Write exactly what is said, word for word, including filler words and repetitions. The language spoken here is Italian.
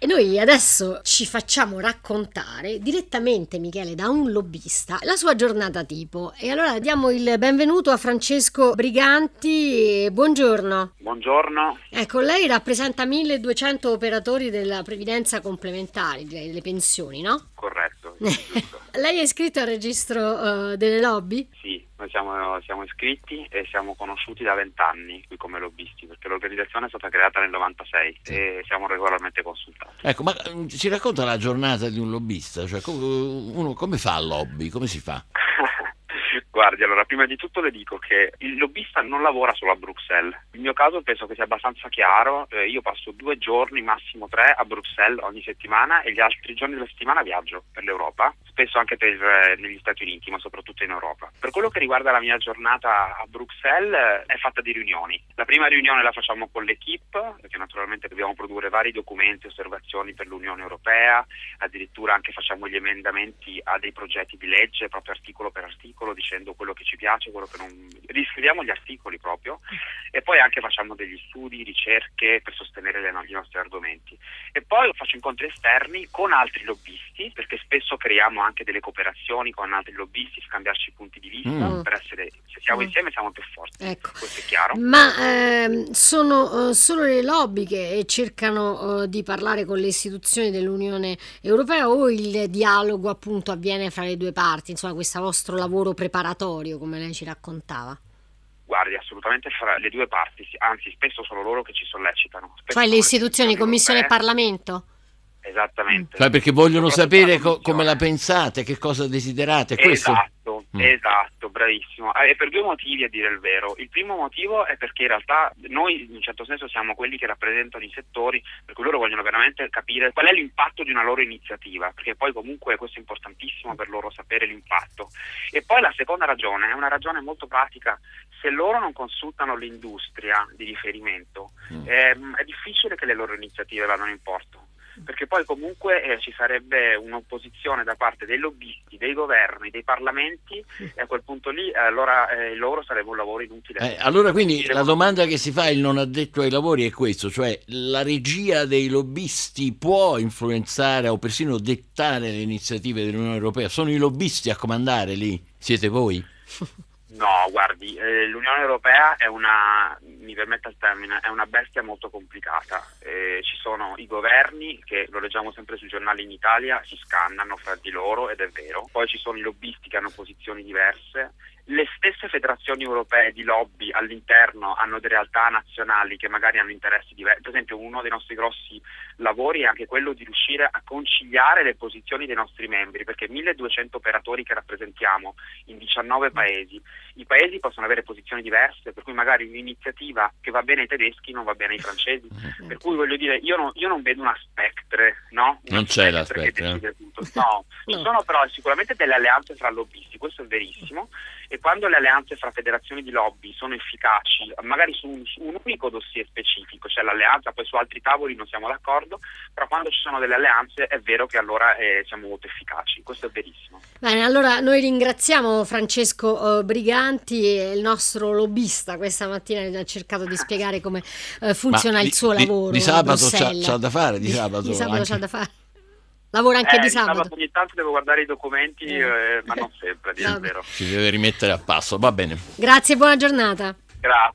E noi adesso ci facciamo raccontare direttamente, Michele, da un lobbista, la sua giornata tipo. E allora diamo il benvenuto a Francesco Briganti. Buongiorno. Buongiorno. Ecco, lei rappresenta milleduecento operatori della previdenza complementare, le pensioni, no? Corretto, giusto. Lei è iscritto al registro uh, delle lobby? Sì. Noi siamo, siamo iscritti e siamo conosciuti da vent'anni qui come lobbisti, perché l'organizzazione è stata creata nel novantasei e siamo regolarmente consultati. Ecco, ma ci racconta la giornata di un lobbista? Cioè, uno come fa a lobby? Come si fa? Guardi, allora, prima di tutto le dico che il lobbista non lavora solo a Bruxelles. Il mio caso penso che sia abbastanza chiaro. Eh, io passo due giorni, massimo tre, a Bruxelles ogni settimana e gli altri giorni della settimana viaggio per l'Europa, spesso anche per eh, negli Stati Uniti, ma soprattutto in Europa. Per quello che riguarda la mia giornata a Bruxelles, eh, è fatta di riunioni. La prima riunione la facciamo con l'equipe, perché naturalmente dobbiamo produrre vari documenti, osservazioni per l'Unione Europea, addirittura anche facciamo gli emendamenti a dei progetti di legge, proprio articolo per articolo, dicendo quello che ci piace, quello che non... riscriviamo gli articoli proprio, e poi anche facciamo degli studi, ricerche per sostenere le, i nostri argomenti. E poi faccio incontri esterni con altri lobbisti, perché spesso creiamo anche delle cooperazioni con altri lobbisti, scambiarci punti di vista, mm. per essere, se siamo mm. insieme siamo più forti, ecco. Questo è chiaro. Ma ehm, sono eh, solo le lobby che cercano eh, di parlare con le istituzioni dell'Unione Europea, o il dialogo appunto avviene fra le due parti, insomma questo vostro lavoro preparatorio, come lei ci raccontava? Guardi, assolutamente fra le due parti, anzi spesso sono loro che ci sollecitano. Spesso cioè le istituzioni, Commissione e Parlamento? Esattamente. Cioè perché vogliono sapere co- come la pensate, che cosa desiderate, questo? Esatto, mm. esatto, bravissimo. E per due motivi, a dire il vero. Il primo motivo è perché in realtà noi in un certo senso siamo quelli che rappresentano i settori, per cui loro vogliono veramente capire qual è l'impatto di una loro iniziativa, perché poi comunque questo è importantissimo per loro, sapere l'impatto. E poi la seconda ragione è una ragione molto pratica. Se loro non consultano l'industria di riferimento, mm. ehm, è difficile che le loro iniziative vadano in porto, perché poi comunque eh, ci sarebbe un'opposizione da parte dei lobbisti, dei governi, dei parlamenti, e a quel punto lì allora eh, loro sarebbe un lavoro inutile. Eh, allora quindi la domanda che si fa il non addetto ai lavori è questo, cioè la regia dei lobbisti può influenzare o persino dettare le iniziative dell'Unione Europea? Sono i lobbisti a comandare lì? Siete voi? No, guardi, eh, l'Unione Europea è una, mi permetta il termine, è una bestia molto complicata. Eh, ci sono i governi che, lo leggiamo sempre sui giornali in Italia, si scannano fra di loro, ed è vero. Poi ci sono i lobbisti che hanno posizioni diverse. Le stesse federazioni europee di lobby all'interno hanno delle realtà nazionali che magari hanno interessi diversi. Per esempio, uno dei nostri grossi lavori è anche quello di riuscire a conciliare le posizioni dei nostri membri, perché milleduecento operatori che rappresentiamo in diciannove paesi, i paesi possono avere posizioni diverse, per cui magari un'iniziativa che va bene ai tedeschi non va bene ai francesi, per cui voglio dire, io non, io non vedo una spectre, no? Una non c'è la spectre, eh? No, ci no. sono però sicuramente delle alleanze fra lobbisti, questo è verissimo, e quando le alleanze fra federazioni di lobby sono efficaci, magari su un, su un unico dossier specifico, cioè l'alleanza, poi su altri tavoli non siamo d'accordo, però quando ci sono delle alleanze è vero che allora eh, siamo molto efficaci, questo è verissimo. Bene, allora noi ringraziamo Francesco eh, Briganti, e il nostro lobbista questa mattina ha cercato di spiegare come eh, funziona di, il suo di, lavoro. Di sabato c'ha, c'ha da fare, di, di sabato, di sabato c'ha da fare. Lavora anche eh, di sabato. sabato. Ogni tanto devo guardare i documenti, eh. Eh, ma non sempre, è vero. Si deve rimettere a passo, va bene. Grazie, buona giornata. Grazie.